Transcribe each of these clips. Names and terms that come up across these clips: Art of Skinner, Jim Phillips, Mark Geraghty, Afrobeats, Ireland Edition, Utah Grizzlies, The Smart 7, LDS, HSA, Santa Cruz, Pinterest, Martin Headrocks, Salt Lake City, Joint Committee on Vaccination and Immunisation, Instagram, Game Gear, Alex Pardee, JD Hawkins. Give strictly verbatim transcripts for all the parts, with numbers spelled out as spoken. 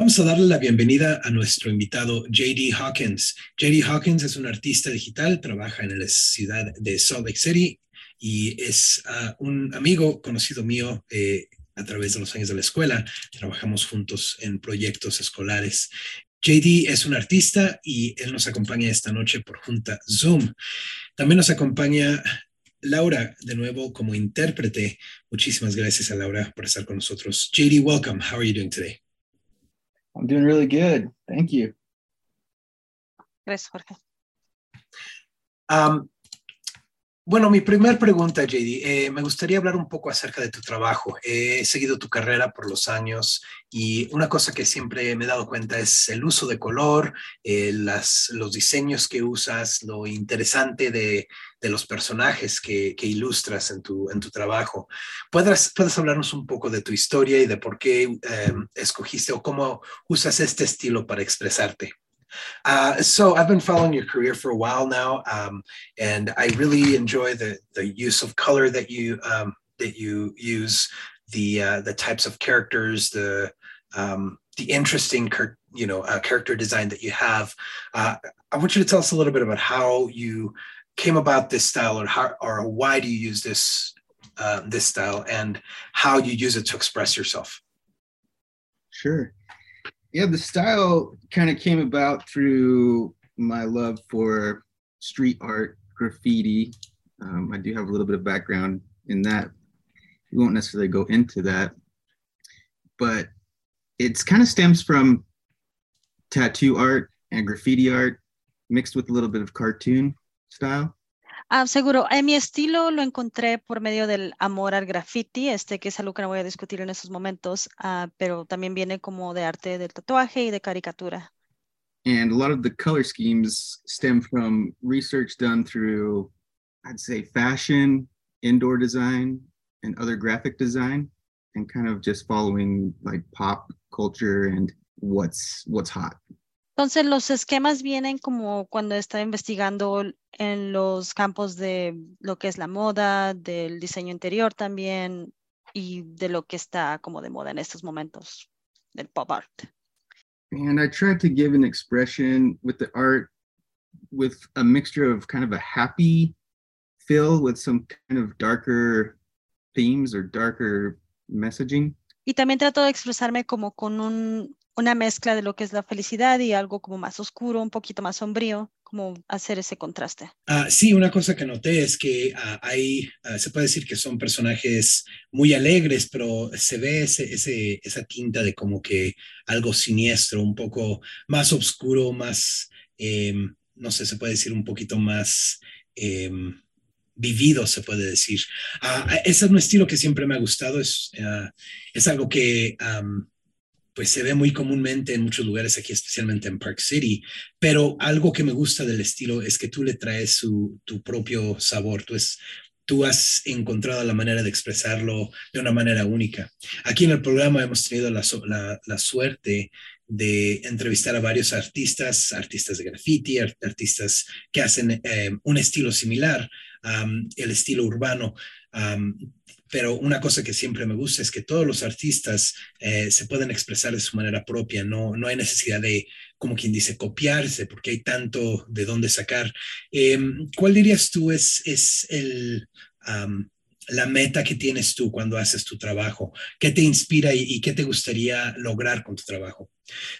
Vamos a darle la bienvenida a nuestro invitado J D Hawkins. J D Hawkins es un artista digital, trabaja en la ciudad de Salt Lake City y es uh, un amigo conocido mío eh, a través de los años de la escuela. Trabajamos juntos en proyectos escolares. J D es un artista y él nos acompaña esta noche por junta Zoom. También nos acompaña Laura, de nuevo como intérprete. Muchísimas gracias a Laura por estar con nosotros. J D, welcome. How are you doing today? I'm doing really good. Thank you. Gracias, Jorge. Um, bueno, mi primer pregunta, J D. Eh, me gustaría hablar un poco acerca de tu trabajo. Eh, he seguido tu carrera por los años y una cosa que siempre me he dado cuenta es el uso de color, eh, las, los diseños que usas, lo interesante de, de los personajes que, que ilustras en tu, en tu trabajo. ¿Puedes, puedes hablarnos un poco de tu historia y de por qué eh, escogiste o cómo usas este estilo para expresarte? Uh, so I've been following your career for a while now, um, and I really enjoy the the use of color that you um, that you use, the uh, the types of characters, the um, the interesting you know uh, character design that you have. Uh, I want you to tell us a little bit about how you came about this style, or how or why do you use this uh, this style, and how you use it to express yourself. Sure. Yeah, the style kind of came about through my love for street art, graffiti. Um, I do have a little bit of background in that. We won't necessarily go into that, but it's kind of stems from tattoo art and graffiti art mixed with a little bit of cartoon style. Ah, seguro. Eh, mi estilo lo encontré por medio del amor al graffiti, este, que es algo que no voy a discutir en estos momentos, uh, pero también viene como de arte del tatuaje y de caricatura. And a lot of the color schemes stem from research done through, I'd say, fashion, indoor design, and other graphic design, and kind of just following like pop culture and what's what's hot. Entonces los esquemas vienen como cuando estaba investigando en los campos de lo que es la moda, del diseño interior también y de lo que está como de moda en estos momentos, del pop art. And I tried to give an expression with the art with a mixture of kind of a happy feel with some kind of darker themes or darker messaging. Y también trato de expresarme como con un una mezcla de lo que es la felicidad y algo como más oscuro, un poquito más sombrío, como hacer ese contraste. Uh, sí, una cosa que noté es que uh, hay, uh, se puede decir que son personajes muy alegres, pero se ve ese, ese, esa tinta de como que algo siniestro, un poco más oscuro, más, eh, no sé, se puede decir un poquito más... Eh, vivido, se puede decir. Uh, ese es un estilo que siempre me ha gustado, es, uh, es algo que... Um, pues se ve muy comúnmente en muchos lugares aquí, especialmente en Park City, pero algo que me gusta del estilo es que tú le traes su, tu propio sabor, tú, es, tú has encontrado la manera de expresarlo de una manera única. Aquí en el programa hemos tenido la, la, la suerte de entrevistar a varios artistas, artistas de graffiti, art, artistas que hacen eh, un estilo similar, um, el estilo urbano. Um, Pero una cosa que siempre me gusta es que todos los artistas eh, se pueden expresar de su manera propia. No, no hay necesidad de, como quien dice, copiarse, porque hay tanto de dónde sacar. Eh, ¿Cuál dirías tú es, es el, um, la meta que tienes tú cuando haces tu trabajo? ¿Qué te inspira y, y qué te gustaría lograr con tu trabajo?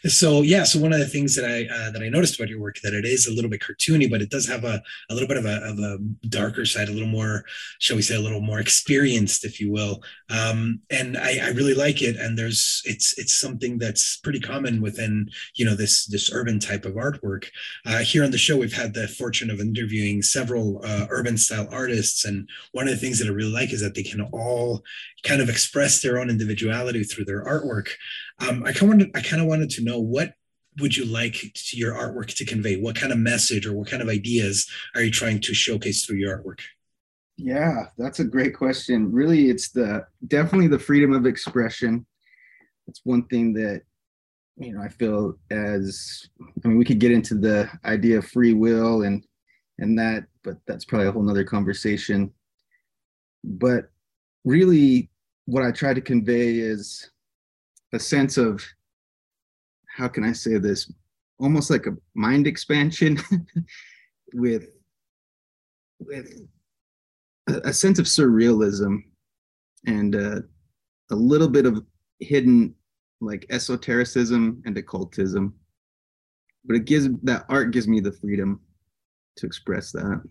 So, yeah, so one of the things that I, uh, that I noticed about your work, that it is a little bit cartoony, but it does have a, a little bit of a, of a darker side, a little more, shall we say, a little more experienced, if you will. Um, and I, I really like it. And there's, it's, it's something that's pretty common within, you know, this, this urban type of artwork. Uh, here on the show, we've had the fortune of interviewing several uh, urban style artists. And one of the things that I really like is that they can all kind of express their own individuality through their artwork. Um, I kind of, I kind of wanted to know, what would you like to your artwork to convey? What kind of message or what kind of ideas are you trying to showcase through your artwork? Yeah, that's a great question. Really, it's the definitely the freedom of expression. It's one thing that, you know, I feel as, I mean, we could get into the idea of free will and and that, but that's probably a whole nother conversation. But really, what I try to convey is a sense of how can I say this, almost like a mind expansion with, with a sense of surrealism and uh, a little bit of hidden like esotericism and occultism. But it gives, that art gives me the freedom to express that.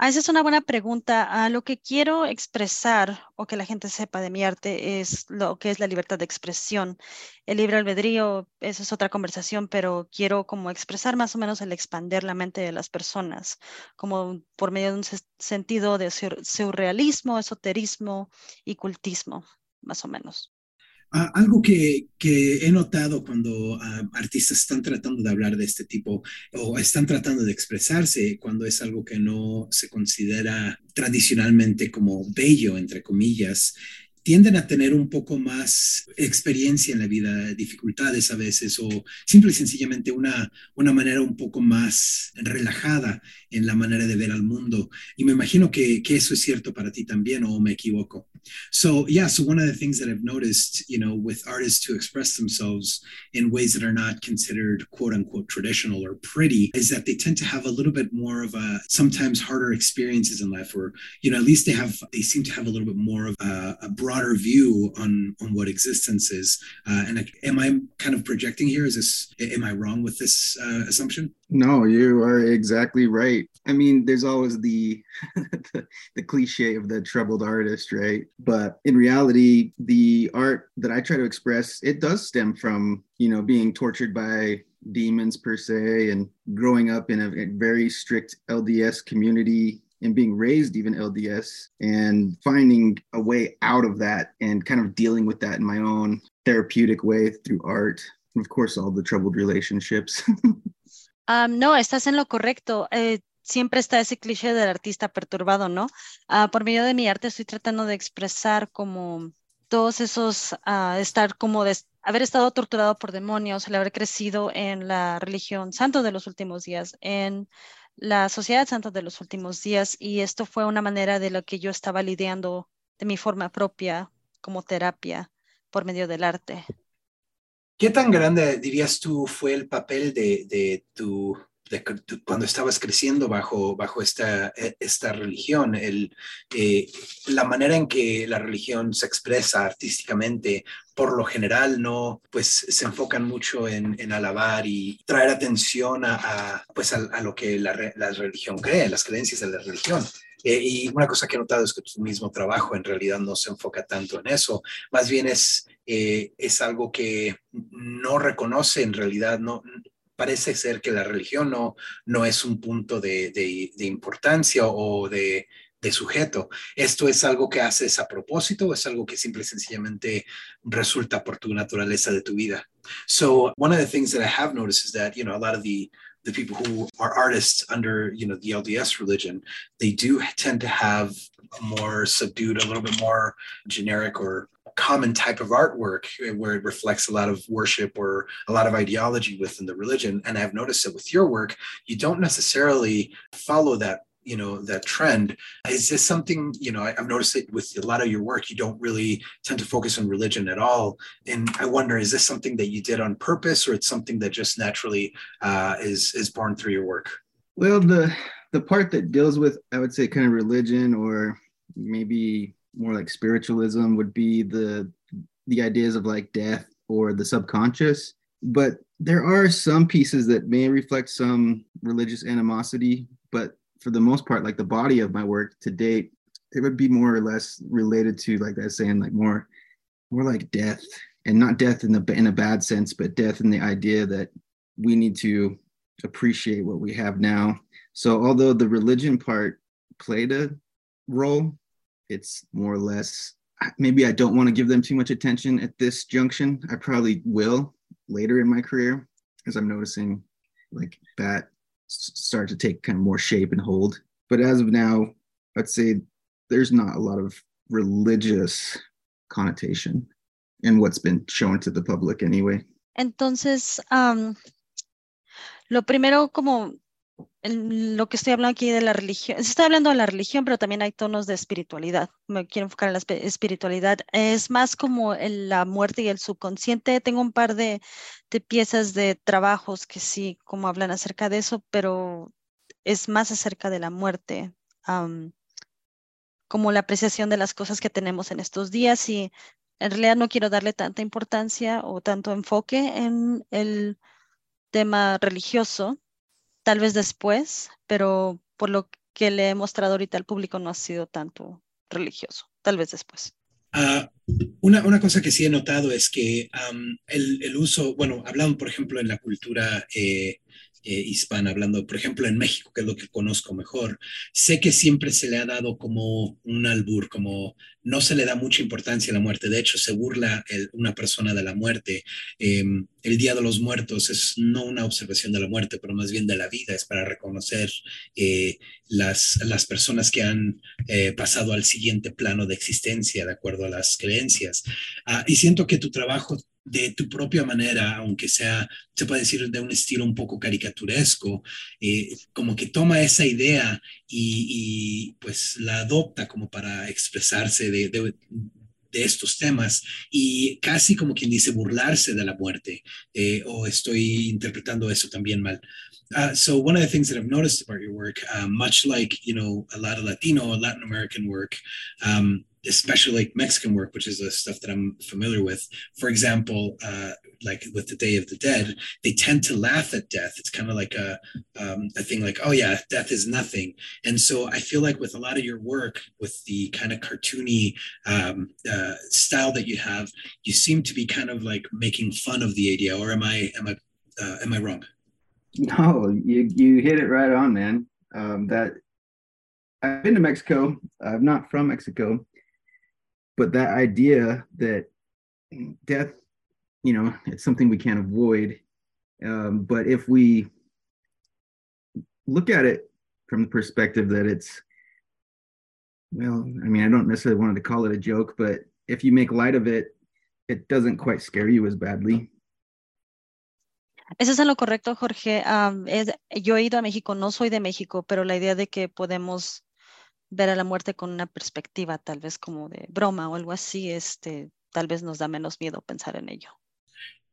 Ah, esa es una buena pregunta. Ah, lo que quiero expresar o que la gente sepa de mi arte es lo que es la libertad de expresión. El libre albedrío, eso es otra conversación, pero quiero como expresar más o menos el expander la mente de las personas, como por medio de un sentido de sur surrealismo, esoterismo y cultismo, más o menos. Uh, algo que, que he notado cuando uh, artistas están tratando de hablar de este tipo o están tratando de expresarse cuando es algo que no se considera tradicionalmente como bello, entre comillas, tienden a tener un poco más experiencia en la vida, dificultades a veces, o simple y sencillamente una, una manera un poco más relajada en la manera de ver al mundo. Y me imagino que, que eso es cierto para ti también, o me equivoco. So, yeah, so one of the things that I've noticed, you know, with artists who express themselves in ways that are not considered quote-unquote traditional or pretty, is that they tend to have a little bit more of a, sometimes harder experiences in life, or, you know, at least they have, they seem to have a little bit more of a, a broad broader view on, on what existence is. Uh, and I, am I kind of projecting here? Is this, am I wrong with this uh, assumption? No, you are exactly right. I mean, there's always the, the, the cliche of the troubled artist, right? But in reality, the art that I try to express, it does stem from, you know, being tortured by demons per se, and growing up in a, a very strict L D S community, and being raised even L D S, and finding a way out of that and kind of dealing with that in my own therapeutic way through art. And of course, all the troubled relationships. um, no, estás en lo correcto. Eh, siempre está ese cliché del artista perturbado, ¿no? Uh, por medio de mi arte estoy tratando de expresar como todos esos, uh, estar como de haber estado torturado por demonios, el haber crecido en la religión santo de los últimos días, en la sociedad santa de los últimos días, y esto fue una manera de lo que yo estaba lidiando de mi forma propia como terapia por medio del arte. ¿Qué tan grande dirías tú fue el papel de, de tu de, de, cuando estabas creciendo bajo, bajo esta, esta religión, el, eh, la manera en que la religión se expresa artísticamente? Por lo general, no, pues se enfocan mucho en, en alabar y traer atención a, a, pues, a, a lo que la, la religión cree, las creencias de la religión. Eh, y una cosa que he notado es que tu mismo trabajo en realidad no se enfoca tanto en eso, más bien es, eh, es algo que no reconoce en realidad, no parece ser que la religión no, no es un punto de, de, de importancia o de... de sujeto. ¿Esto es algo que haces a propósito o es algo que simple y sencillamente resulta por tu naturaleza de tu vida? So one of the things that I have noticed is that, you know, a lot of the the people who are artists under, you know, the L D S religion, they do tend to have a more subdued, a little bit more generic or common type of artwork where it reflects a lot of worship or a lot of ideology within the religion. And I've noticed that with your work, you don't necessarily follow that, you know, that trend. Is this something, you know, I've noticed that with a lot of your work, you don't really tend to focus on religion at all. And I wonder, is this something that you did on purpose, or it's something that just naturally uh, is, is born through your work? Well, the, the part that deals with, I would say, kind of religion, or maybe more like spiritualism, would be the, the ideas of like death or the subconscious. But there are some pieces that may reflect some religious animosity, but for the most part, like the body of my work to date, it would be more or less related to, like I was saying, like more, more like death, and not death in the in a bad sense, but death in the idea that we need to appreciate what we have now. So although the religion part played a role, it's more or less, maybe I don't want to give them too much attention at this junction. I probably will later in my career, as I'm noticing like that start to take kind of more shape and hold. But as of now, I'd say there's not a lot of religious connotation in what's been shown to the public anyway. Entonces, um, lo primero como el, lo que estoy hablando aquí de la religión, se está hablando de la religión, pero también hay tonos de espiritualidad. Me quiero enfocar en la espiritualidad. Es más como el, la muerte y el subconsciente. Tengo un par de, de piezas de trabajos que sí, como hablan acerca de eso, pero es más acerca de la muerte, um, como la apreciación de las cosas que tenemos en estos días. Y en realidad no quiero darle tanta importancia o tanto enfoque en el tema religioso, tal vez después, pero por lo que le he mostrado ahorita al público no ha sido tanto religioso, tal vez después. Uh, una, una cosa que sí he notado es que um, el, el uso, bueno, hablando por ejemplo en la cultura eh, Eh, hispana, hablando, por ejemplo, en México, que es lo que conozco mejor, sé que siempre se le ha dado como un albur, como no se le da mucha importancia a la muerte. De hecho, se burla el, una persona de la muerte. Eh, el Día de los Muertos es no una observación de la muerte, pero más bien de la vida. Es para reconocer eh, las, las personas que han eh, pasado al siguiente plano de existencia, de acuerdo a las creencias. Ah, y siento que tu trabajo, de tu propia manera, aunque sea, se puede decir, de un estilo un poco caricaturesco, eh, como que toma esa idea y, y pues la adopta como para expresarse de, de, de estos temas y casi como quien dice burlarse de la muerte, eh, o oh, estoy interpretando eso también mal. Uh, so one of the things that I've noticed about your work, uh, much like, you know, a lot of Latino or Latin American work, um, especially like Mexican work, which is the stuff that I'm familiar with. For example, uh, like with the Day of the Dead, they tend to laugh at death. It's kind of like a, um, a thing like, oh yeah, death is nothing. And so I feel like with a lot of your work, with the kind of cartoony um, uh, style that you have, you seem to be kind of like making fun of the idea, or am I, am I, uh, am I wrong? No, you, you hit it right on, man. Um, that I've been to Mexico. I'm not from Mexico. But that idea that death, you know, it's something we can't avoid. Um, but if we look at it from the perspective that it's, well, I mean, I don't necessarily want to call it a joke, but if you make light of it, it doesn't quite scare you as badly. Eso es en lo correcto, Jorge. Um, es, yo he ido a México, no soy de México, pero la idea de que podemos ver a la muerte con una perspectiva tal vez como de broma o algo así, este, tal vez nos da menos miedo pensar en ello.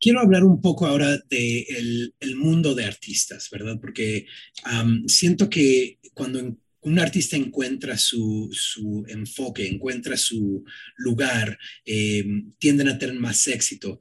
Quiero hablar un poco ahora de el, el mundo de artistas, ¿verdad? Porque um, siento que cuando en un artista encuentra su, su enfoque, encuentra su lugar, eh, tienden a tener más éxito.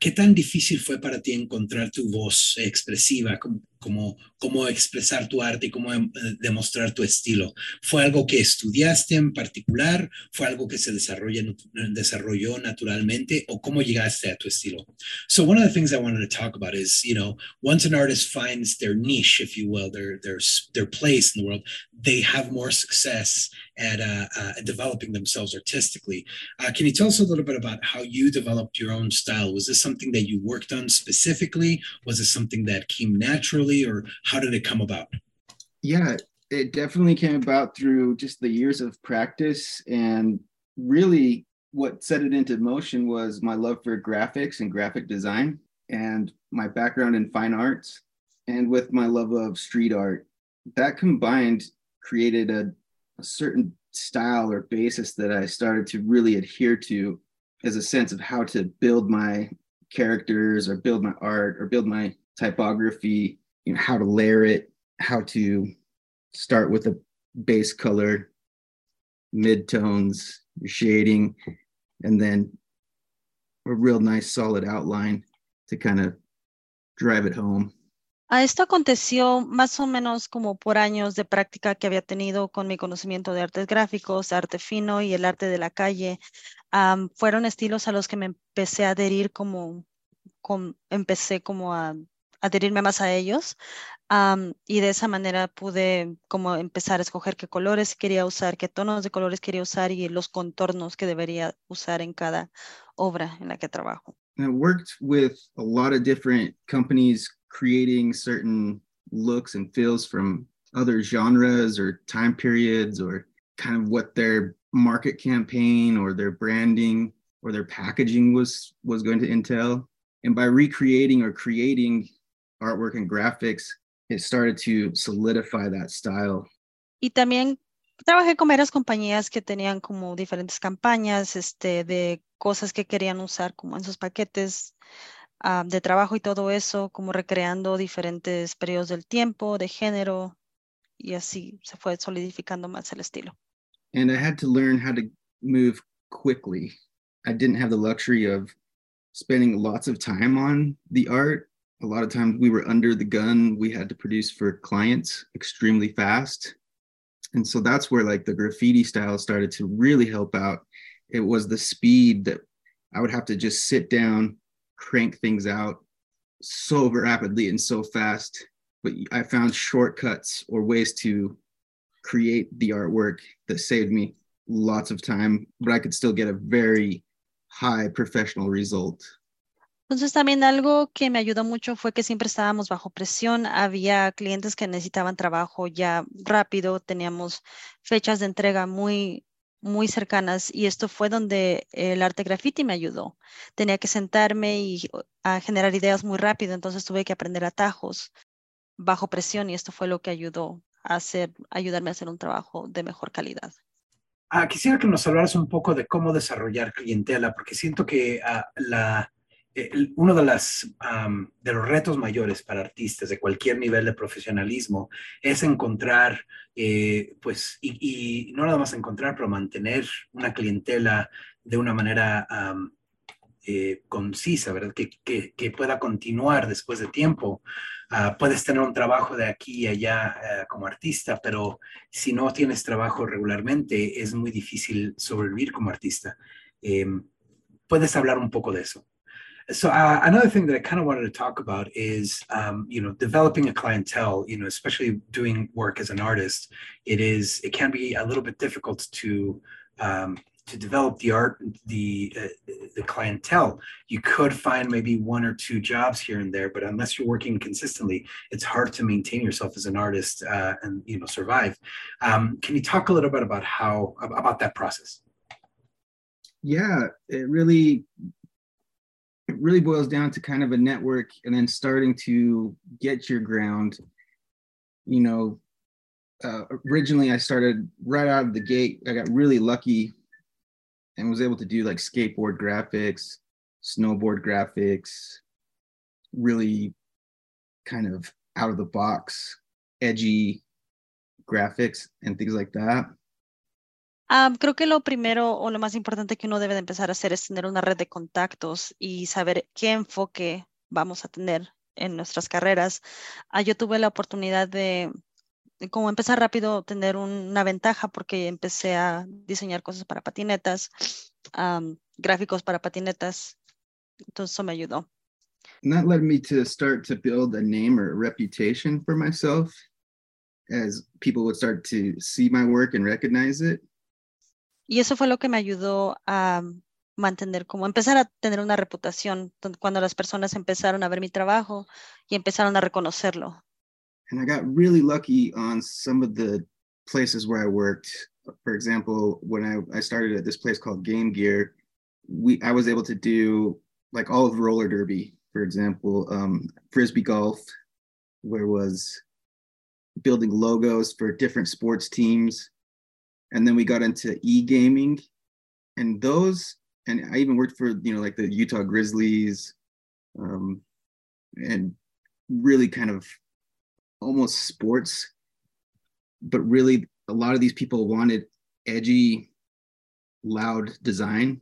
¿Qué tan difícil fue para ti encontrar tu voz expresiva? ¿Cómo, cómo, cómo expresar tu arte y cómo eh, demostrar tu estilo? ¿Fue algo que estudiaste en particular? ¿Fue algo que se desarrolló, desarrolló naturalmente? ¿O cómo llegaste a tu estilo? So one of the things I wanted to talk about is, you know, once an artist finds their niche, if you will, their, their, their place in the world, they have more success at uh, uh, developing themselves artistically. Uh, can you tell us a little bit about how you developed your own style? Was this something that you worked on specifically? Was it something that came naturally, or how did it come about? Yeah, it definitely came about through just the years of practice, and really what set it into motion was my love for graphics and graphic design and my background in fine arts, and with my love of street art. That combined created a, a certain style or basis that I started to really adhere to as a sense of how to build my characters or build my art or build my typography, you know, how to layer it, how to start with a base color, mid-tones, your shading, and then a real nice solid outline to kind of drive it home. Esto aconteció más o menos como por años de práctica que había tenido con mi conocimiento de artes gráficos, arte fino y el arte de la calle. Um, fueron estilos a los que me empecé a adherir como, como empecé como a, a adherirme más a ellos. Um, y de esa manera pude como empezar a escoger qué colores quería usar, qué tonos de colores quería usar y los contornos que debería usar en cada obra en la que trabajo. I worked with a lot of different companies creating certain looks and feels from other genres or time periods, or kind of what their market campaign or their branding or their packaging was was going to entail. And by recreating or creating artwork and graphics, it started to solidify that style. Y también trabajé con varias compañías que tenían como diferentes campañas, este, de cosas que querían usar como en sus paquetes uh, de trabajo y todo eso, como recreando diferentes periodos del tiempo, de género, y así se fue solidificando más el estilo. And I had to learn how to move quickly. I didn't have the luxury of spending lots of time on the art. A lot of times we were under the gun. We had to produce for clients extremely fast. And so that's where like the graffiti style started to really help out. It was the speed that I would have to just sit down, crank things out so rapidly and so fast. But I found shortcuts or ways to create the artwork that saved me lots of time, but I could still get a very high professional result. Entonces también algo que me ayudó mucho fue que siempre estábamos bajo presión. Había clientes que necesitaban trabajo ya rápido, teníamos fechas de entrega muy, muy cercanas y esto fue donde el arte graffiti me ayudó. Tenía que sentarme y a generar ideas muy rápido, entonces tuve que aprender atajos bajo presión y esto fue lo que ayudó a hacer, ayudarme a hacer un trabajo de mejor calidad. Ah, quisiera que nos hablaras un poco de cómo desarrollar clientela, porque siento que ah, la... Uno de, las, um, de los retos mayores para artistas de cualquier nivel de profesionalismo es encontrar, eh, pues, y, y no nada más encontrar, pero mantener una clientela de una manera um, eh, concisa, ¿verdad? Que, que, que pueda continuar después de tiempo. Uh, puedes tener un trabajo de aquí y allá uh, como artista, pero si no tienes trabajo regularmente, es muy difícil sobrevivir como artista. Eh, ¿Puedes hablar un poco de eso? So uh, another thing that I kind of wanted to talk about is, um, you know, developing a clientele, you know, especially doing work as an artist, it is, it can be a little bit difficult to, um, to develop the art, the, uh, the clientele. You could find maybe one or two jobs here and there, but unless you're working consistently, it's hard to maintain yourself as an artist uh, and, you know, survive. Um, can you talk a little bit about how, about that process? Yeah, it really... It really boils down to kind of a network and then starting to get your ground. You know, uh, originally I started right out of the gate. I got really lucky and was able to do like skateboard graphics, snowboard graphics, really kind of out of the box, edgy graphics and things like that. Um, creo que lo primero o lo más importante que uno debe de empezar a hacer es tener una red de contactos y saber qué enfoque vamos a tener en nuestras carreras. Uh, yo tuve la oportunidad de, de como empezar rápido, tener un, una ventaja porque empecé a diseñar cosas para patinetas, um, gráficos para patinetas. Entonces eso me ayudó. And that led me to start to build a name or a reputation for myself as people would start to see my work and recognize it. Y eso fue lo que me ayudó a mantener, como empezar a tener una reputación cuando las personas empezaron a ver mi trabajo y empezaron a reconocerlo. And I got really lucky on some of the places where I worked. For example, when I, I started at this place called Game Gear, we I was able to do like all of roller derby, for example, um, frisbee golf, where was building logos for different sports teams. And then we got into e-gaming and those, and I even worked for, you know, like the Utah Grizzlies um, and really kind of almost sports, but really a lot of these people wanted edgy, loud design.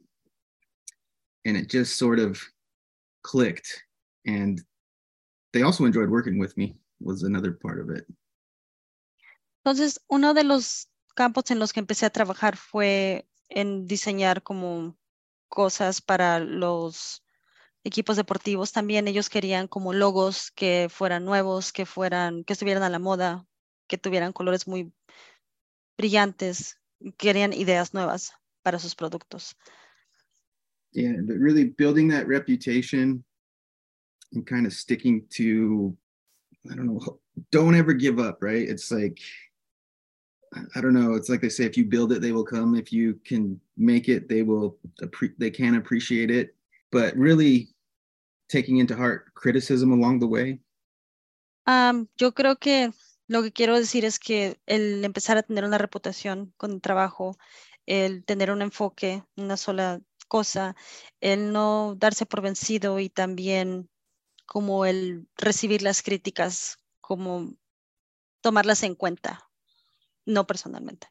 And it just sort of clicked. And they also enjoyed working with me was another part of it. Entonces, uno de los campos en los que empecé a trabajar fue en diseñar como cosas para los equipos deportivos. También ellos querían como logos que fueran nuevos, que fueran, que estuvieran a la moda, que tuvieran colores muy brillantes. Querían ideas nuevas para sus productos. Yeah, but really building that reputation and kind of sticking to, I don't know, don't ever give up, right? It's like, I don't know. It's like they say, if you build it, they will come. If you can make it, they will. They can appreciate it. But really taking into heart criticism along the way Um, yo creo que lo que quiero decir es que el empezar a tener una reputación con el trabajo, el tener un enfoque, una sola cosa, el no darse por vencido y también como el recibir las críticas, como tomarlas en cuenta, no personalmente.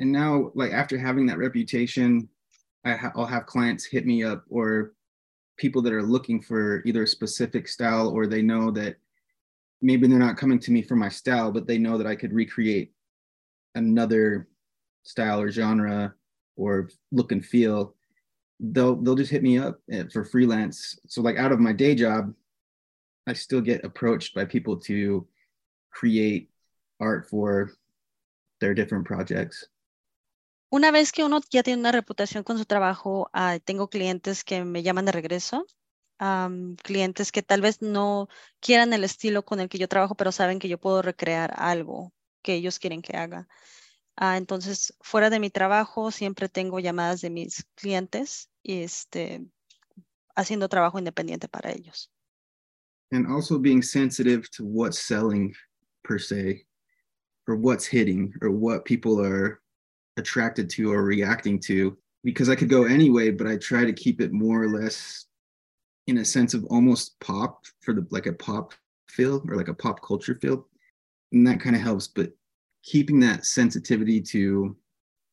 And now, like, after having that reputation, I ha- I'll have clients hit me up or people that are looking for either a specific style, or they know that maybe they're not coming to me for my style, but they know that I could recreate another style or genre or look and feel. They'll they'll just hit me up for freelance. So like out of my day job, I still get approached by people to create art for their different projects. Una vez que uno ya tiene una reputación con su trabajo, uh, tengo clientes que me llaman de regreso, um, clientes que tal vez no quieran el estilo con el que yo trabajo, pero saben que yo puedo recrear algo que ellos quieren que haga. Uh, entonces, fuera de mi trabajo, siempre tengo llamadas de mis clientes y este, haciendo trabajo independiente para ellos. And also being sensitive to what's selling per se, or what's hitting, or what people are attracted to or reacting to, because I could go anyway, but I try to keep it more or less in a sense of almost pop, for the like a pop feel or like a pop culture feel, and that kind of helps. But keeping that sensitivity to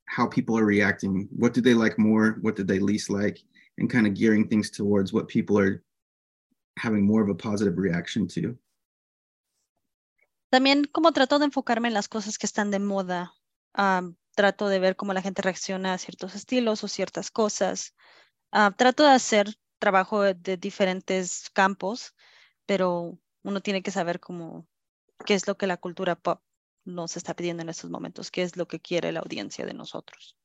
how people are reacting, what do they like more, what do they least like, and kind of gearing things towards what people are having more of a positive reaction to. También como trato de enfocarme en las cosas que están de moda. Um, Trato de ver cómo la gente reacciona a ciertos estilos o ciertas cosas. Uh, trato de hacer trabajo de diferentes campos, pero uno tiene que saber cómo, qué es lo que la cultura pop nos está pidiendo en estos momentos, qué es lo que quiere la audiencia de nosotros.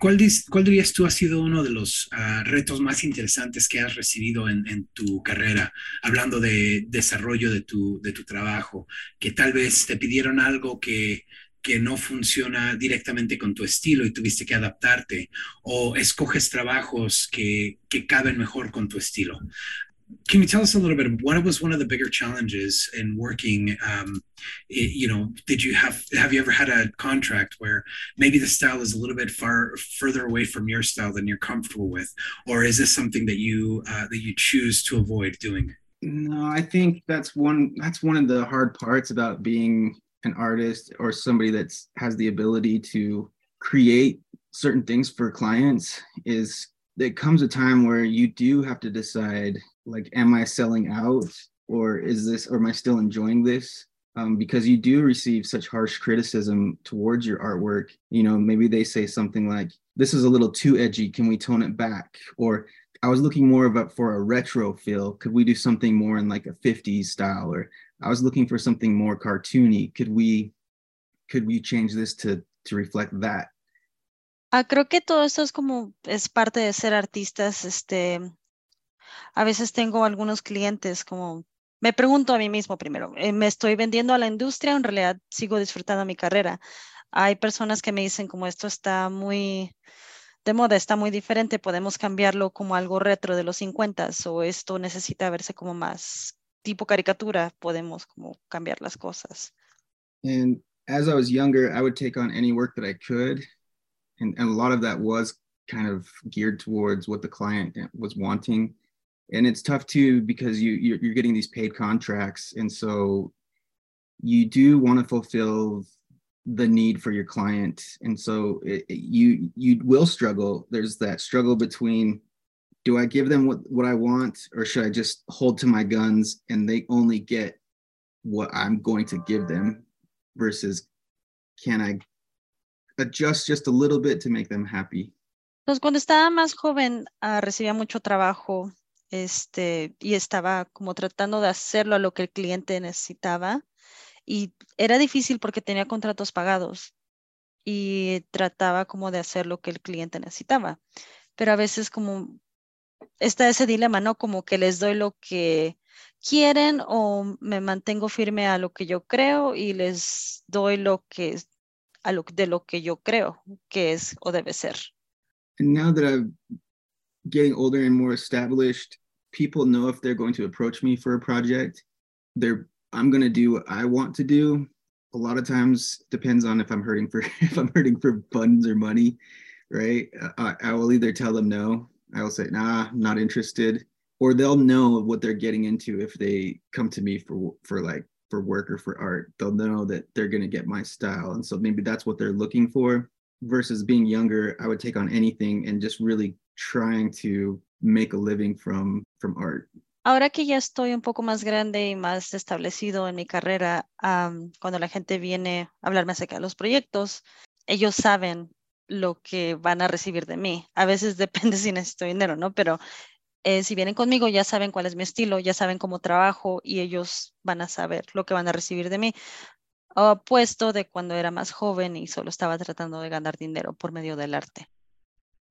¿Cuál, dis, cuál dirías tú ha sido uno de los uh, retos más interesantes que has recibido en, en tu carrera? Hablando de desarrollo de tu, de tu trabajo, que tal vez te pidieron algo que... que no funciona directamente con tu estilo y tuviste que adaptarte, o escoges trabajos que, que caben mejor con tu estilo. Can you tell us a little bit, what was one of the bigger challenges in working, um, it, you know, did you have, have you ever had a contract where maybe the style is a little bit far further away from your style than you're comfortable with, or is this something that you, uh, that you choose to avoid doing? No, I think that's one, that's one of the hard parts about being an artist or somebody that has the ability to create certain things for clients, is there comes a time where you do have to decide, like, am I selling out, or is this, or am I still enjoying this? Um, because you do receive such harsh criticism towards your artwork. You know, maybe they say something like, this is a little too edgy, can we tone it back? Or I was looking more of a, for a retro feel, could we do something more in like a fifties style? Or I was looking for something more cartoony, could we could we change this to to reflect that? Ah, creo que todo esto es como es parte de ser artistas. Este, a veces tengo algunos clientes como me pregunto a mí mismo primero, ¿me estoy vendiendo a la industria o en realidad sigo disfrutando mi carrera? Hay personas que me dicen como esto está muy de moda, está muy diferente, podemos cambiarlo como algo retro de los cincuentas, o esto necesita verse como más tipo caricatura, podemos como cambiar las cosas. And as I was younger, I would take on any work that I could, and, and a lot of that was kind of geared towards what the client was wanting. And it's tough too, because you you're, you're getting these paid contracts, and so you do want to fulfill the need for your client, and so it, it, you you will struggle. There's that struggle between, do I give them what, what I want, or should I just hold to my guns and they only get what I'm going to give them, versus can I adjust just a little bit to make them happy? Entonces, cuando estaba más joven, uh, recibía mucho trabajo, este, y estaba como tratando de hacerlo a lo que el cliente necesitaba. Y era difícil porque tenía contratos pagados y trataba como de hacer lo que el cliente necesitaba. Pero a veces como está ese dilema, ¿no? Como que les doy lo que quieren o me mantengo firme a lo que yo creo y les doy lo que, a lo, de lo que yo creo que es o debe ser. And now that I'm getting older and more established, people know if they're going to approach me for a project, they're I'm going to do what I want to do. A lot of times depends on if I'm hurting for, if I'm hurting for funds or money, right? I, I will either tell them no, I will say, nah, I'm not interested, or they'll know what they're getting into. If they come to me for, for like, for work or for art, they'll know that they're going to get my style. And so maybe that's what they're looking for. Versus being younger, I would take on anything and just really trying to make a living from, from art. Ahora que ya estoy un poco más grande y más establecido en mi carrera, um, cuando la gente viene a hablarme acerca de los proyectos, ellos saben lo que van a recibir de mí. A veces depende si necesito dinero, ¿no? Pero eh, si vienen conmigo ya saben cuál es mi estilo, ya saben cómo trabajo y ellos van a saber lo que van a recibir de mí. Opuesto de cuando era más joven y solo estaba tratando de ganar dinero por medio del arte.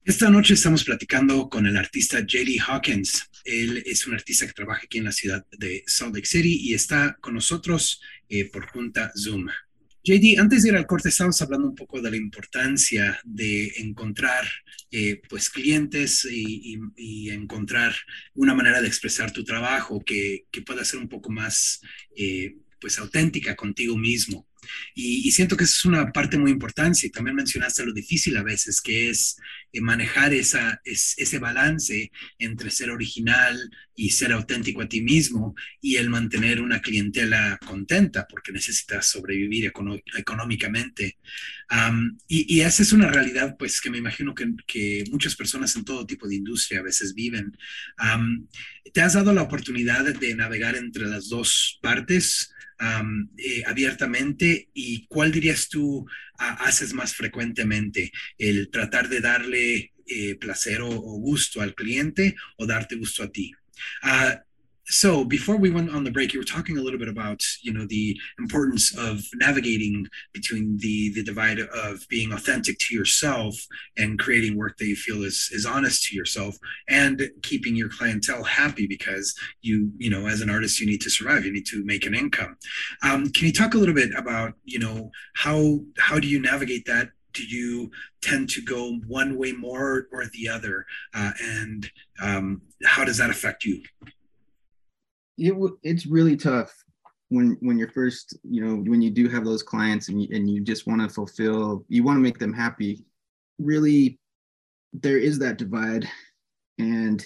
Esta noche estamos platicando con el artista J D Hawkins. Él es un artista que trabaja aquí en la ciudad de Salt Lake City y está con nosotros eh, por junta Zoom. J D, antes de ir al corte estábamos hablando un poco de la importancia de encontrar eh, pues clientes y, y, y encontrar una manera de expresar tu trabajo que, que pueda ser un poco más eh, pues auténtica contigo mismo. Y, y siento que eso es una parte muy importante. También mencionaste lo difícil a veces que es eh, manejar esa, es, ese balance entre ser original y ser auténtico a ti mismo y el mantener una clientela contenta porque necesitas sobrevivir econo- económicamente. Um, y, y esa es una realidad pues, que me imagino que, que muchas personas en todo tipo de industria a veces viven. Um, ¿Te has dado la oportunidad de navegar entre las dos partes? Um, eh, abiertamente y cuál dirías tú a, haces más frecuentemente, el tratar de darle eh, placer o, o gusto al cliente o darte gusto a ti. Uh, so before we went on the break, you were talking a little bit about, you know, the importance of navigating between the, the divide of being authentic to yourself and creating work that you feel is, is honest to yourself and keeping your clientele happy because you, you know, as an artist, you need to survive, you need to make an income. Um, can you talk a little bit about, you know, how, how do you navigate that? Do you tend to go one way more or the other? Uh, and um, how does that affect you? It w- it's really tough when when you're first, you know, when you do have those clients and you, and you just want to fulfill, you want to make them happy. Really, there is that divide. And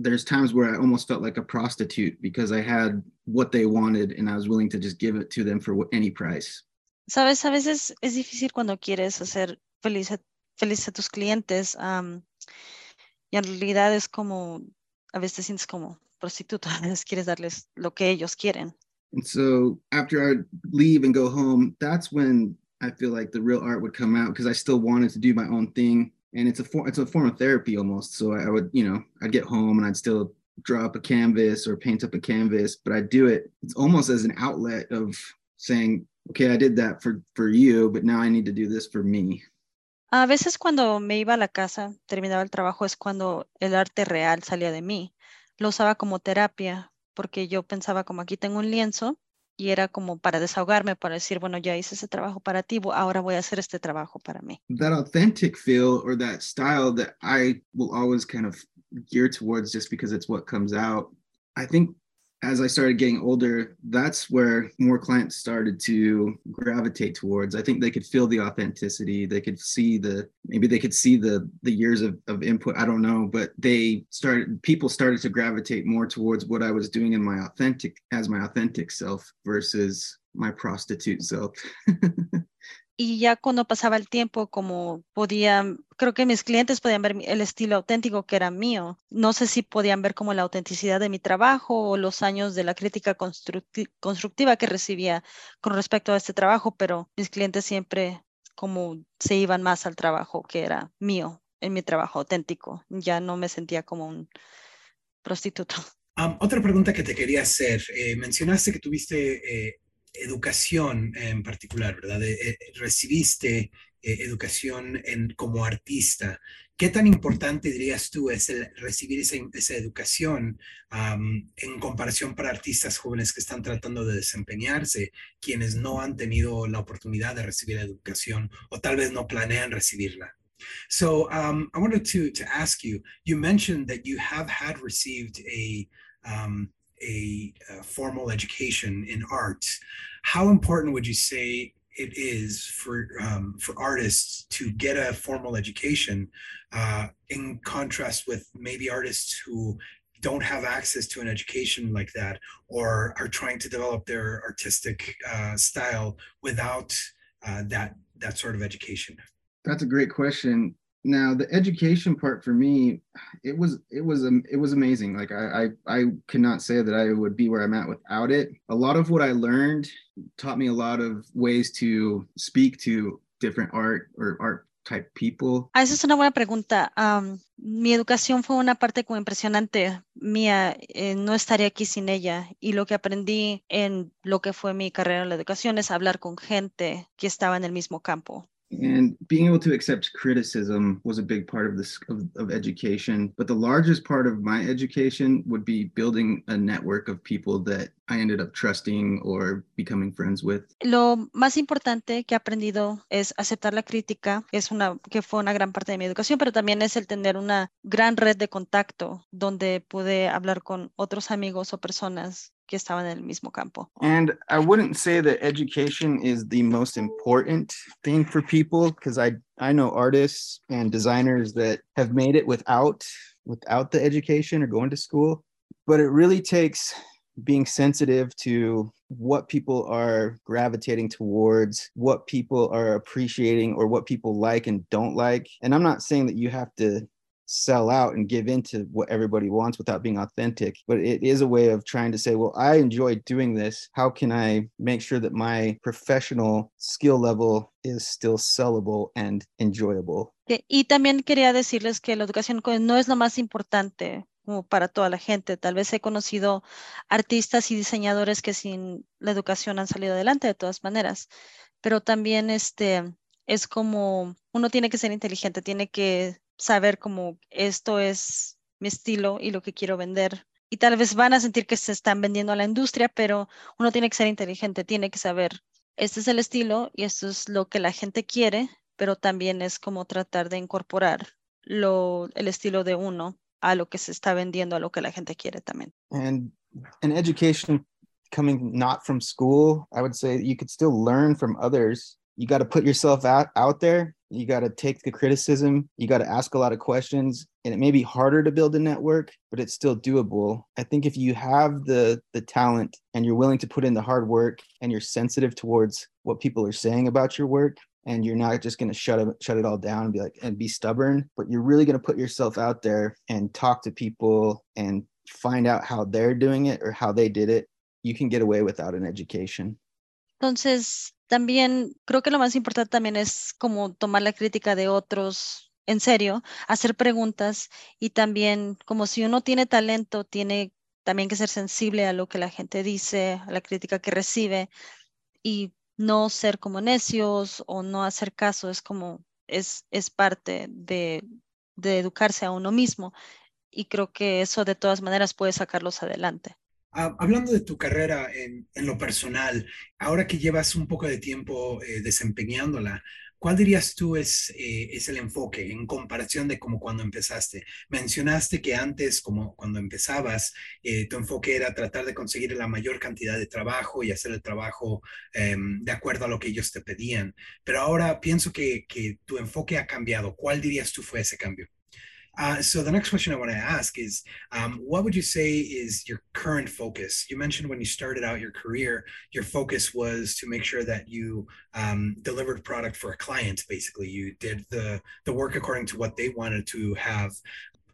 there's times where I almost felt like a prostitute because I had what they wanted and I was willing to just give it to them for any price. Sabes, a veces es difícil cuando quieres hacer feliz a, feliz a tus clientes. Um, y en realidad es como, a veces te sientes como, and so after I leave and go home, that's when I feel like the real art would come out because I still wanted to do my own thing. And it's a, for, it's a form of therapy almost. So I would, you know, I'd get home and I'd still draw up a canvas or paint up a canvas, but I do it. It's almost as an outlet of saying, okay, I did that for, for you, but now I need to do this for me. A veces cuando me iba a la casa, terminaba el trabajo, es cuando el arte real salía de mí. Lo usaba como terapia porque yo pensaba como aquí tengo un lienzo y era como para desahogarme, para decir, bueno, ya hice ese trabajo para ti, ahora voy a hacer este trabajo para mí. That authentic feel or that style that I will always kind of gear towards just because it's what comes out. I think as I started getting older, that's where more clients started to gravitate towards. I think they could feel the authenticity. They could see the, maybe they could see the the years of, of input. I don't know, but they started, people started to gravitate more towards what I was doing in my authentic, as my authentic self versus my prostitute self. Y ya cuando pasaba el tiempo, como podían, creo que mis clientes podían ver el estilo auténtico que era mío. No sé si podían ver como la autenticidad de mi trabajo o los años de la crítica constructi- constructiva que recibía con respecto a este trabajo, pero mis clientes siempre como se iban más al trabajo que era mío, en mi trabajo auténtico. Ya no me sentía como un prostituto. Um, otra pregunta que te quería hacer. Eh, mencionaste que tuviste... Eh... educación en particular, ¿verdad? Eh, recibiste eh, educación en, como artista. ¿Qué tan importante dirías tú es el recibir esa, esa educación um, en comparación para artistas jóvenes que están tratando de desempeñarse, quienes no han tenido la oportunidad de recibir educación o tal vez no planean recibirla? So um, I wanted to, to ask you, you mentioned that you have had received a um, a, a formal education in art, how important would you say it is for um, for artists to get a formal education, uh, in contrast with maybe artists who don't have access to an education like that, or are trying to develop their artistic uh, style without uh, that that sort of education? That's a great question. Now, the education part for me, it was it was um, it was amazing. Like I, I I could not say that I would be where I'm at without it. A lot of what I learned taught me a lot of ways to speak to different art or art type people. Ah, esa es una buena pregunta. Um, mi educación fue una parte como impresionante mía. Eh, no estaría aquí sin ella. Y lo que aprendí en lo que fue mi carrera en la educación es hablar con gente que estaba en el mismo campo. And being able to accept criticism was a big part of this of, of education. But the largest part of my education would be building a network of people that I ended up trusting or becoming friends with. Lo más importante que he aprendido es aceptar la crítica, es una que fue una gran parte de mi educación, pero también es el tener una gran red de contacto donde pude hablar con otros amigos o personas que estaban en el mismo campo. And I wouldn't say that education is the most important thing for people, because I I know artists and designers that have made it without without the education or going to school, but it really takes being sensitive to what people are gravitating towards, what people are appreciating, or what people like and don't like. And I'm not saying that you have to sell out and give in to what everybody wants without being authentic, but it is a way of trying to say, well, I enjoy doing this. How can I make sure that my professional skill level is still sellable and enjoyable? Y también quería decirles que la educación no es lo más importante como para toda la gente. Tal vez he conocido artistas y diseñadores que sin la educación han salido adelante de todas maneras, pero también este, es como uno tiene que ser inteligente, tiene que saber como esto es mi estilo y lo que quiero vender. Y tal vez van a sentir que se están vendiendo a la industria, pero uno tiene que ser inteligente, tiene que saber, este es el estilo y esto es lo que la gente quiere, pero también es como tratar de incorporar lo, el estilo de uno a lo que se está vendiendo, a lo que la gente quiere también. And an education coming not from school, I would say you could still learn from others. You got to put yourself out, out there. You got to take the criticism. You got to ask a lot of questions. And it may be harder to build a network, but it's still doable. I think if you have the the talent and you're willing to put in the hard work and you're sensitive towards what people are saying about your work, and you're not just going to shut it, shut it all down and be like and be stubborn, but you're really going to put yourself out there and talk to people and find out how they're doing it or how they did it. You can get away without an education. Entonces, también creo que lo más importante también es como tomar la crítica de otros en serio, hacer preguntas y también como si uno tiene talento, tiene también que ser sensible a lo que la gente dice, a la crítica que recibe y no ser como necios o no hacer caso es como es, es parte de, de educarse a uno mismo y creo que eso de todas maneras puede sacarlos adelante. Uh, hablando de tu carrera en, en lo personal, ahora que llevas un poco de tiempo eh, desempeñándola, ¿cuál dirías tú es, eh, es el enfoque en comparación de como cuando empezaste? Mencionaste que antes, como cuando empezabas, eh, tu enfoque era tratar de conseguir la mayor cantidad de trabajo y hacer el trabajo eh, de acuerdo a lo que ellos te pedían. Pero ahora pienso que, que tu enfoque ha cambiado. ¿Cuál dirías tú fue ese cambio? Uh, so the next question I want to ask is, um, what would you say is your current focus? You mentioned when you started out your career, your focus was to make sure that you um, delivered product for a client, basically. You did the, the work according to what they wanted to have.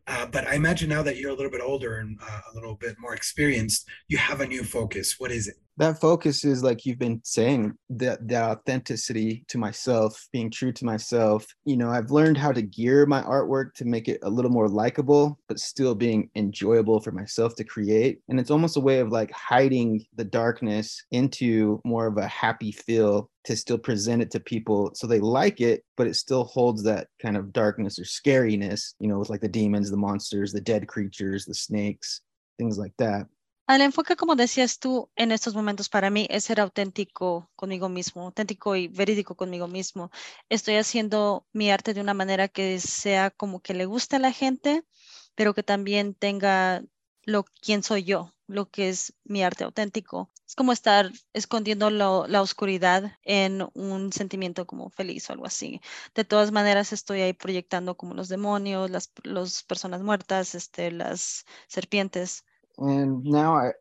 Uh, but I imagine now that you're a little bit older and uh, a little bit more experienced, you have a new focus. What is it? That focus is, like you've been saying, the, the authenticity to myself, being true to myself. You know, I've learned how to gear my artwork to make it a little more likable, but still being enjoyable for myself to create. And it's almost a way of like hiding the darkness into more of a happy feel to still present it to people so they like it, but it still holds that kind of darkness or scariness, you know, with like the demons, the monsters, the dead creatures, the snakes, things like that. El enfoque, como decías tú, en estos momentos para mí es ser auténtico conmigo mismo, auténtico y verídico conmigo mismo. Estoy haciendo mi arte de una manera que sea como que le guste a la gente, pero que también tenga lo, quién soy yo, lo que es mi arte auténtico. Es como estar escondiendo lo, la oscuridad en un sentimiento como feliz o algo así. De todas maneras, estoy ahí proyectando como los demonios, las los personas muertas, este, las serpientes. And now I,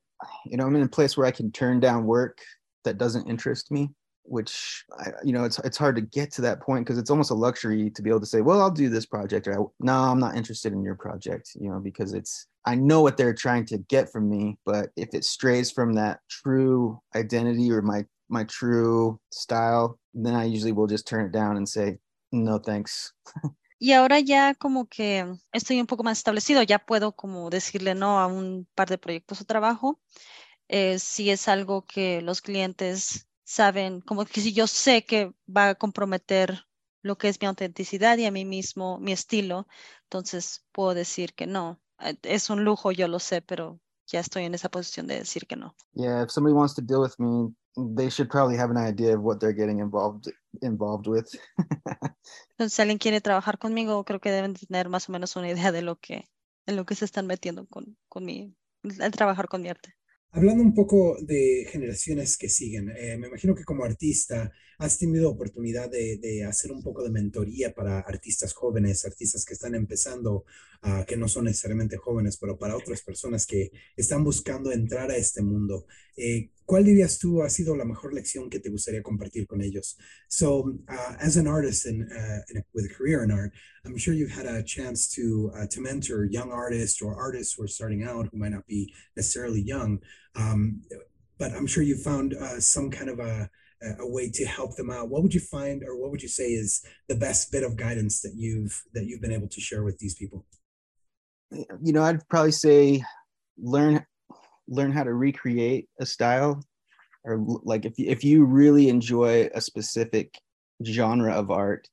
you know, I'm in a place where I can turn down work that doesn't interest me, which, I, you know, it's it's hard to get to that point because it's almost a luxury to be able to say, well, I'll do this project, or no, nah, I'm not interested in your project, you know, because it's, I know what they're trying to get from me, but if it strays from that true identity or my, my true style, then I usually will just turn it down and say, no, thanks. Y ahora ya como que estoy un poco más establecido, ya puedo como decirle no a un par de proyectos o trabajo, eh, si es algo que los clientes saben, como que si yo sé que va a comprometer lo que es mi autenticidad y a mí mismo, mi estilo, entonces puedo decir que no. Es un lujo, yo lo sé, pero ya estoy en esa posición de decir que no. Yeah, if somebody wants to deal with me, they should probably have an idea of what they're getting involved involved with. Entonces, si alguien quiere trabajar conmigo, creo que deben tener más o menos una idea de lo que, en lo que se están metiendo con, con mi, al trabajar con mi arte. Hablando un poco de generaciones que siguen, eh, me imagino que como artista has tenido oportunidad de, de hacer un poco de mentoría para artistas jóvenes, artistas que están empezando, uh, que no son necesariamente jóvenes, pero para otras personas que están buscando entrar a este mundo. Eh, ¿Cuál dirías tú ha sido la mejor lección que te gustaría compartir con ellos? So, uh, as an artist in, uh, in a, with a career in art, I'm sure you've had a chance to uh, to mentor young artists or artists who are starting out who might not be necessarily young, um, but I'm sure you found uh, some kind of a, a way to help them out. What would you find, or what would you say is the best bit of guidance that you've that you've been able to share with these people? You know, I'd probably say learn. learn how to recreate a style, or like if if you really enjoy a specific genre of art,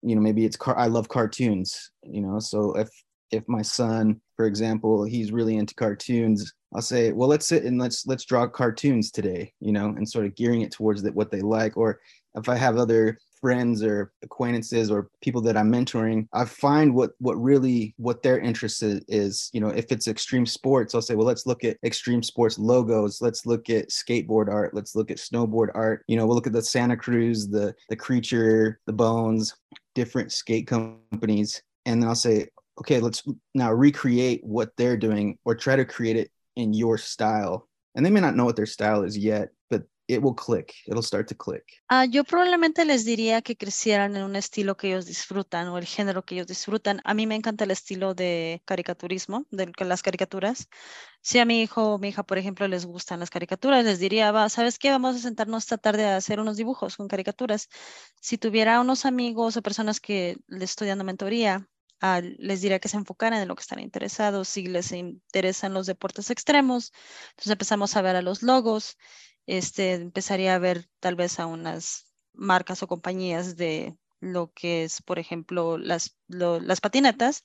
you know, maybe it's car- I love cartoons, you know, so if if my son, for example, he's really into cartoons, I'll say, well, let's sit and let's let's draw cartoons today, you know, and sort of gearing it towards that what they like. Or if I have other friends or acquaintances or people that I'm mentoring, I find what what really what their interest is. You know, if it's extreme sports, I'll say, well, let's look at extreme sports logos. Let's look at skateboard art. Let's look at snowboard art. You know, we'll look at the Santa Cruz, the the Creature, the Bones, different skate companies. And then I'll say, okay, let's now recreate what they're doing, or try to create it in your style. And they may not know what their style is yet, but it will click. It'll start to click. Uh, yo probablemente les diría que crecieran en un estilo que ellos disfrutan o el género que ellos disfrutan. A mí me encanta el estilo de caricaturismo, de las caricaturas. Si a mi hijo o mi hija, por ejemplo, les gustan las caricaturas, les diría, va, ¿sabes qué? Vamos a sentarnos esta tarde a hacer unos dibujos con caricaturas. Si tuviera unos amigos o personas que les estoy dando mentoría, Uh, les diría que se enfocaran en lo que están interesados. Si les interesan los deportes extremos, entonces empezamos a ver a los logos. Este, empezaría a ver tal vez a unas marcas o compañías de lo que es, por ejemplo, las, lo, las patinetas.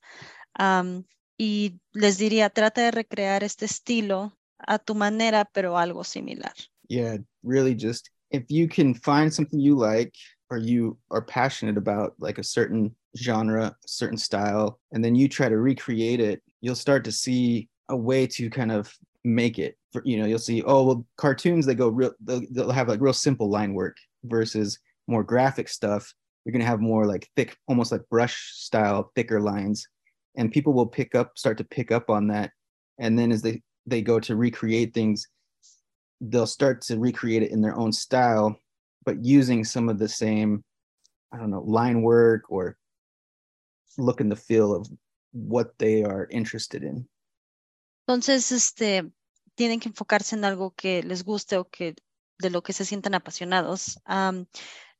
Um, y les diría, trata de recrear este estilo a tu manera, pero algo similar. Yeah, really just, if you can find something you like, or you are passionate about, like a certain genre, certain style, and then you try to recreate it, you'll start to see a way to kind of make it. For, you know, you'll see, oh, well, cartoons, they go real, they'll, they'll have like real simple line work, versus more graphic stuff, you're going to have more like thick, almost like brush style, thicker lines. And people will pick up, start to pick up on that. And then as they, they go to recreate things, they'll start to recreate it in their own style, but using some of the same, I don't know, line work or look and the feel of what they are interested in. Entonces, este, tienen que enfocarse en algo que les guste o que de lo que se sientan apasionados. Um,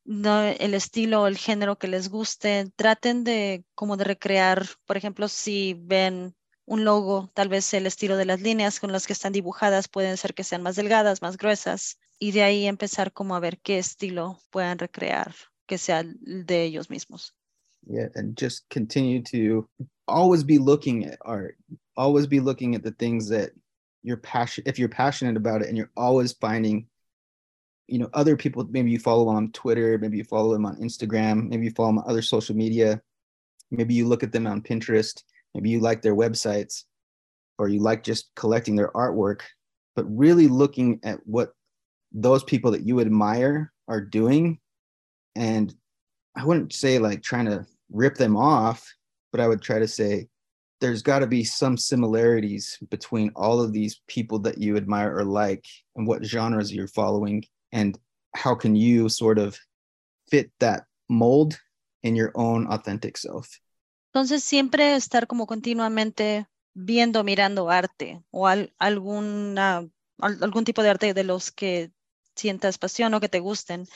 no, el estilo o el género que les guste, traten de como de recrear, por ejemplo, si ven un logo, tal vez el estilo de las líneas con las que están dibujadas pueden ser que sean más delgadas, más gruesas, y de ahí empezar como a ver qué estilo puedan recrear que sea de ellos mismos. Yeah, and just continue to always be looking at art, always be looking at the things that you're passionate, if you're passionate about it, and you're always finding, you know, other people, maybe you follow on Twitter, maybe you follow them on Instagram, maybe you follow them on other social media, maybe you look at them on Pinterest, maybe you like their websites, or you like just collecting their artwork, but really looking at what those people that you admire are doing. And I wouldn't say like trying to rip them off, but I would try to say there's got to be some similarities between all of these people that you admire or like, and what genres you're following, and how can you sort of fit that mold in your own authentic self. Entonces siempre estar como continuamente viendo, mirando arte o al, alguna, al, algún tipo de arte de los que sientas pasión o que te gusten.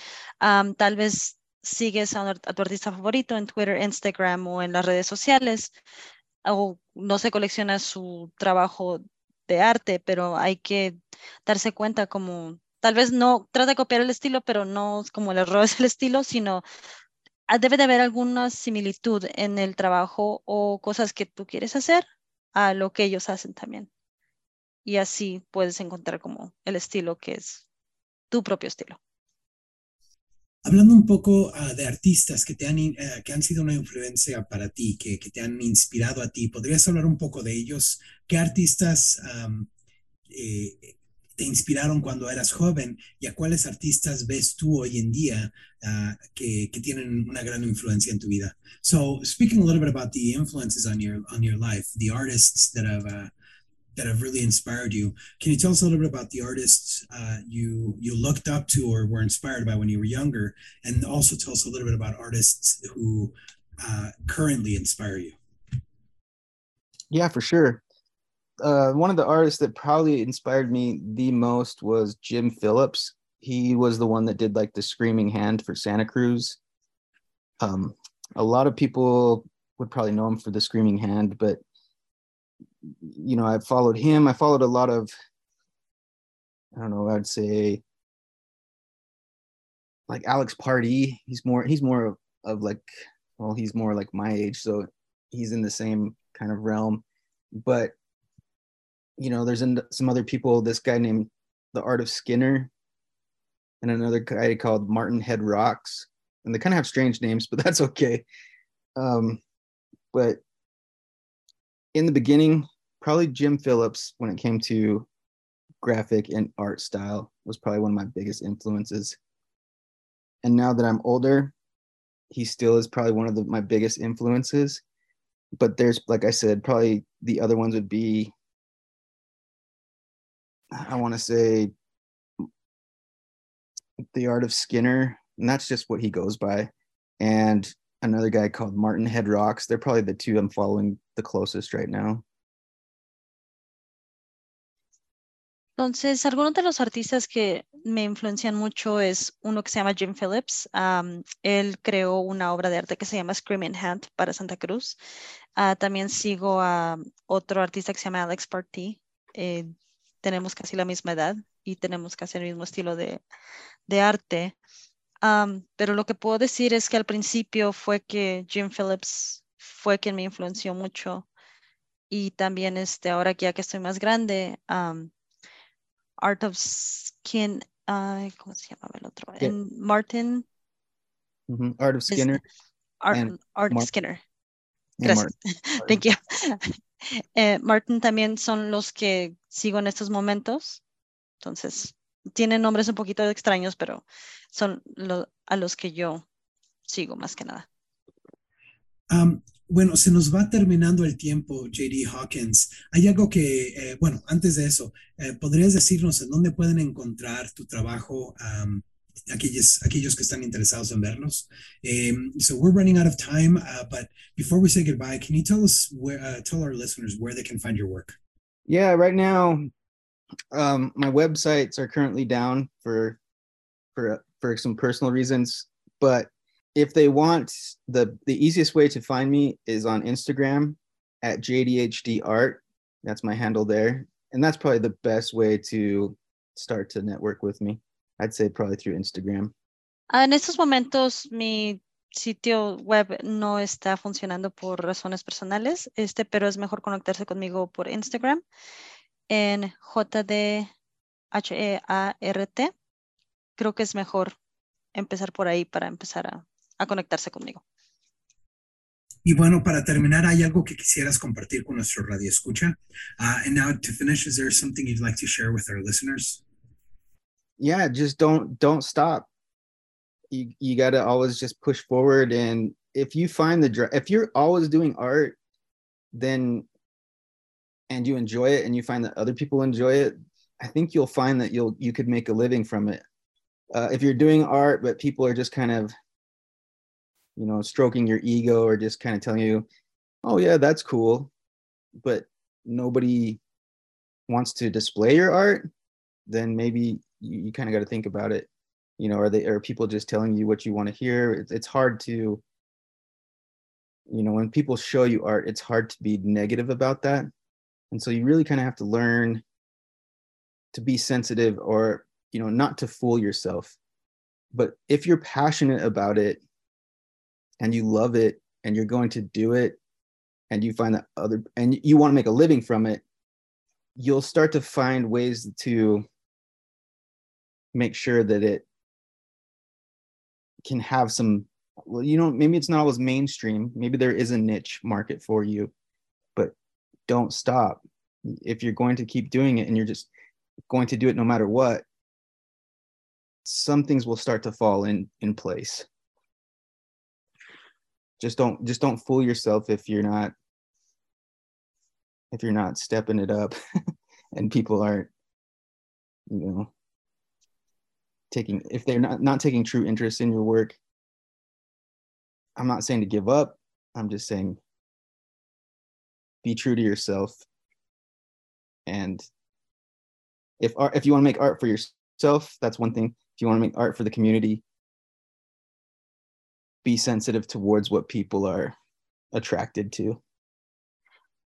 Um, tal vez sigues a, un, a tu artista favorito en Twitter, Instagram o en las redes sociales, o no se colecciona su trabajo de arte, pero hay que darse cuenta como, tal vez no trata de copiar el estilo, pero no como le robes el estilo, sino debe de haber alguna similitud en el trabajo o cosas que tú quieres hacer a lo que ellos hacen también. Y así puedes encontrar como el estilo que es tu propio estilo. Hablando un poco uh, de artistas que, te han, uh, que han sido una influencia para ti, que, que te han inspirado a ti, ¿podrías hablar un poco de ellos? ¿Qué artistas um, eh, te inspiraron cuando eras joven y a cuáles artistas ves tú hoy en día uh, que, que tienen una gran influencia en tu vida? So, speaking a little bit about the influences on your, on your life, the artists that have, uh, that have really inspired you. Can you tell us a little bit about the artists uh, you you looked up to or were inspired by when you were younger? And also tell us a little bit about artists who uh, currently inspire you. Yeah, for sure. Uh, one of the artists that probably inspired me the most was Jim Phillips. He was the one that did like the Screaming Hand for Santa Cruz. Um, a lot of people would probably know him for the Screaming Hand, but you know, I followed him. I followed a lot of, I don't know, I'd say like Alex Pardee. He's more, he's more of, of like, well, he's more like my age. So he's in the same kind of realm, but you know, there's some other people, this guy named The Art of Skinner and another guy called Martin Headrocks, and they kind of have strange names, but that's okay. Um, but in the beginning, probably Jim Phillips, when it came to graphic and art style, was probably one of my biggest influences. And now that I'm older, he still is probably one of the, my biggest influences. But there's, like I said, probably the other ones would be, I want to say, The Art of Skinner, and that's just what he goes by. And another guy called Martin Headrocks. They're probably the two I'm following the closest right now. Entonces, algunos de los artistas que me influencian mucho es uno que se llama Jim Phillips. Um, él creó una obra de arte que se llama Screaming Hand para Santa Cruz. Uh, también sigo a otro artista que se llama Alex Pardee. Eh, tenemos casi la misma edad y tenemos casi el mismo estilo de, de arte. Um, pero lo que puedo decir es que al principio fue que Jim Phillips fue quien me influenció mucho, y también este, ahora que ya que estoy más grande, um, Art of Skin, uh, ¿cómo se llamaba el otro? Yeah. And Martin. Mm-hmm. Art of Skinner. Art, Art of Skinner. Gracias. Martin. Thank you. eh, Martin también son los que sigo en estos momentos, entonces tienen nombres un poquito extraños, pero son lo, a los que yo sigo más que nada. Um, bueno, se nos va terminando el tiempo, J D Hawkins. Hay algo que, eh, bueno, antes de eso, eh, ¿podrías decirnos en dónde pueden encontrar tu trabajo, um, aquellos, aquellos que están interesados en verlos? Um, so we're running out of time, uh, but before we say goodbye, can you tell us, where, uh, tell our listeners where they can find your work? Yeah, right now, um, my websites are currently down for for for some personal reasons, but if they want, the the easiest way to find me is on Instagram at J D H D art. That's my handle there, and that's probably the best way to start to network with me. I'd say probably through Instagram. En estos momentos mi sitio web no está funcionando por razones personales, este, pero es mejor conectarse conmigo por Instagram en J D H E A R T. Creo que es mejor empezar por ahí para empezar a, a conectarse conmigo. Y bueno, para terminar, ¿hay algo que quisieras compartir con nuestro radio escucha? Uh, and now to finish, is there something you'd like to share with our listeners? Yeah, just don't don't stop. You you got to always just push forward. And if you find the if you're always doing art, then and you enjoy it, and you find that other people enjoy it, I think you'll find that you'll you could make a living from it. Uh, if you're doing art, but people are just kind of, you know, stroking your ego or just kind of telling you, oh yeah, that's cool, but nobody wants to display your art, then maybe you, you kind of got to think about it. You know, are they are people just telling you what you want to hear? It's, it's hard to, you know, when people show you art, it's hard to be negative about that. And so you really kind of have to learn to be sensitive, or, you know, not to fool yourself. But if you're passionate about it and you love it and you're going to do it and you find that other, and you want to make a living from it, you'll start to find ways to make sure that it can have some, well, you know, maybe it's not always mainstream. Maybe there is a niche market for you, but don't stop. If you're going to keep doing it and you're just going to do it no matter what, some things will start to fall in, in place. Just don't just don't fool yourself if you're not if you're not stepping it up and people aren't, you know, taking if they're not, not taking true interest in your work. I'm not saying to give up. I'm just saying be true to yourself. And if art, if you want to make art for yourself, that's one thing. If you want to make art for the community, be sensitive towards what people are attracted to.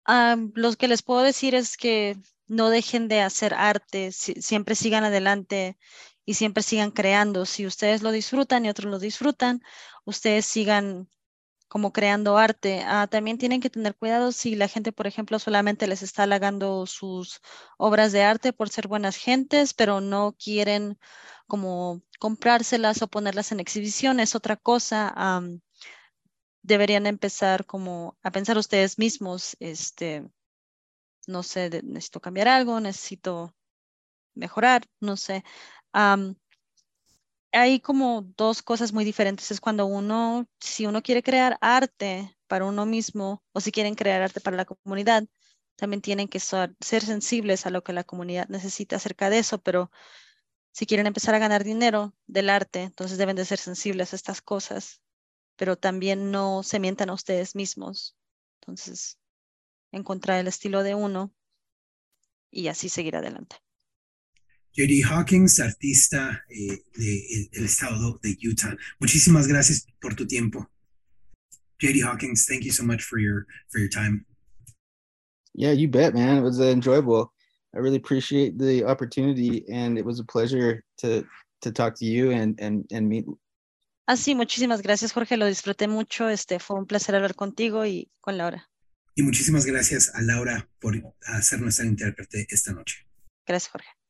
Um, lo que les puedo decir es que no dejen de hacer arte, si, siempre sigan adelante y siempre sigan creando. Si ustedes lo disfrutan y otros lo disfrutan, ustedes sigan como creando arte. Uh, también tienen que tener cuidado si la gente, por ejemplo, solamente les está halagando sus obras de arte por ser buenas gentes, pero no quieren como comprárselas o ponerlas en exhibición. Es otra cosa. Um, deberían empezar como a pensar ustedes mismos, este, no sé, de, necesito cambiar algo, necesito mejorar, no sé. Um, Hay como dos cosas muy diferentes. Es cuando uno, si uno quiere crear arte para uno mismo o si quieren crear arte para la comunidad, también tienen que ser, ser sensibles a lo que la comunidad necesita acerca de eso. Pero si quieren empezar a ganar dinero del arte, entonces deben de ser sensibles a estas cosas. Pero también no se mientan a ustedes mismos. Entonces, encontrar el estilo de uno y así seguir adelante. J D Hawkins, artista eh, del de, estado de Utah. Muchísimas gracias por tu tiempo. J D Hawkins, thank you so much for your for your time. Yeah, you bet, man. It was uh, enjoyable. I really appreciate the opportunity, and it was a pleasure to to talk to you and and and meet. Así, muchísimas gracias, Jorge. Lo disfruté mucho. Este fue un placer hablar contigo y con Laura. Y muchísimas gracias a Laura por hacer nuestra intérprete esta noche. Gracias, Jorge.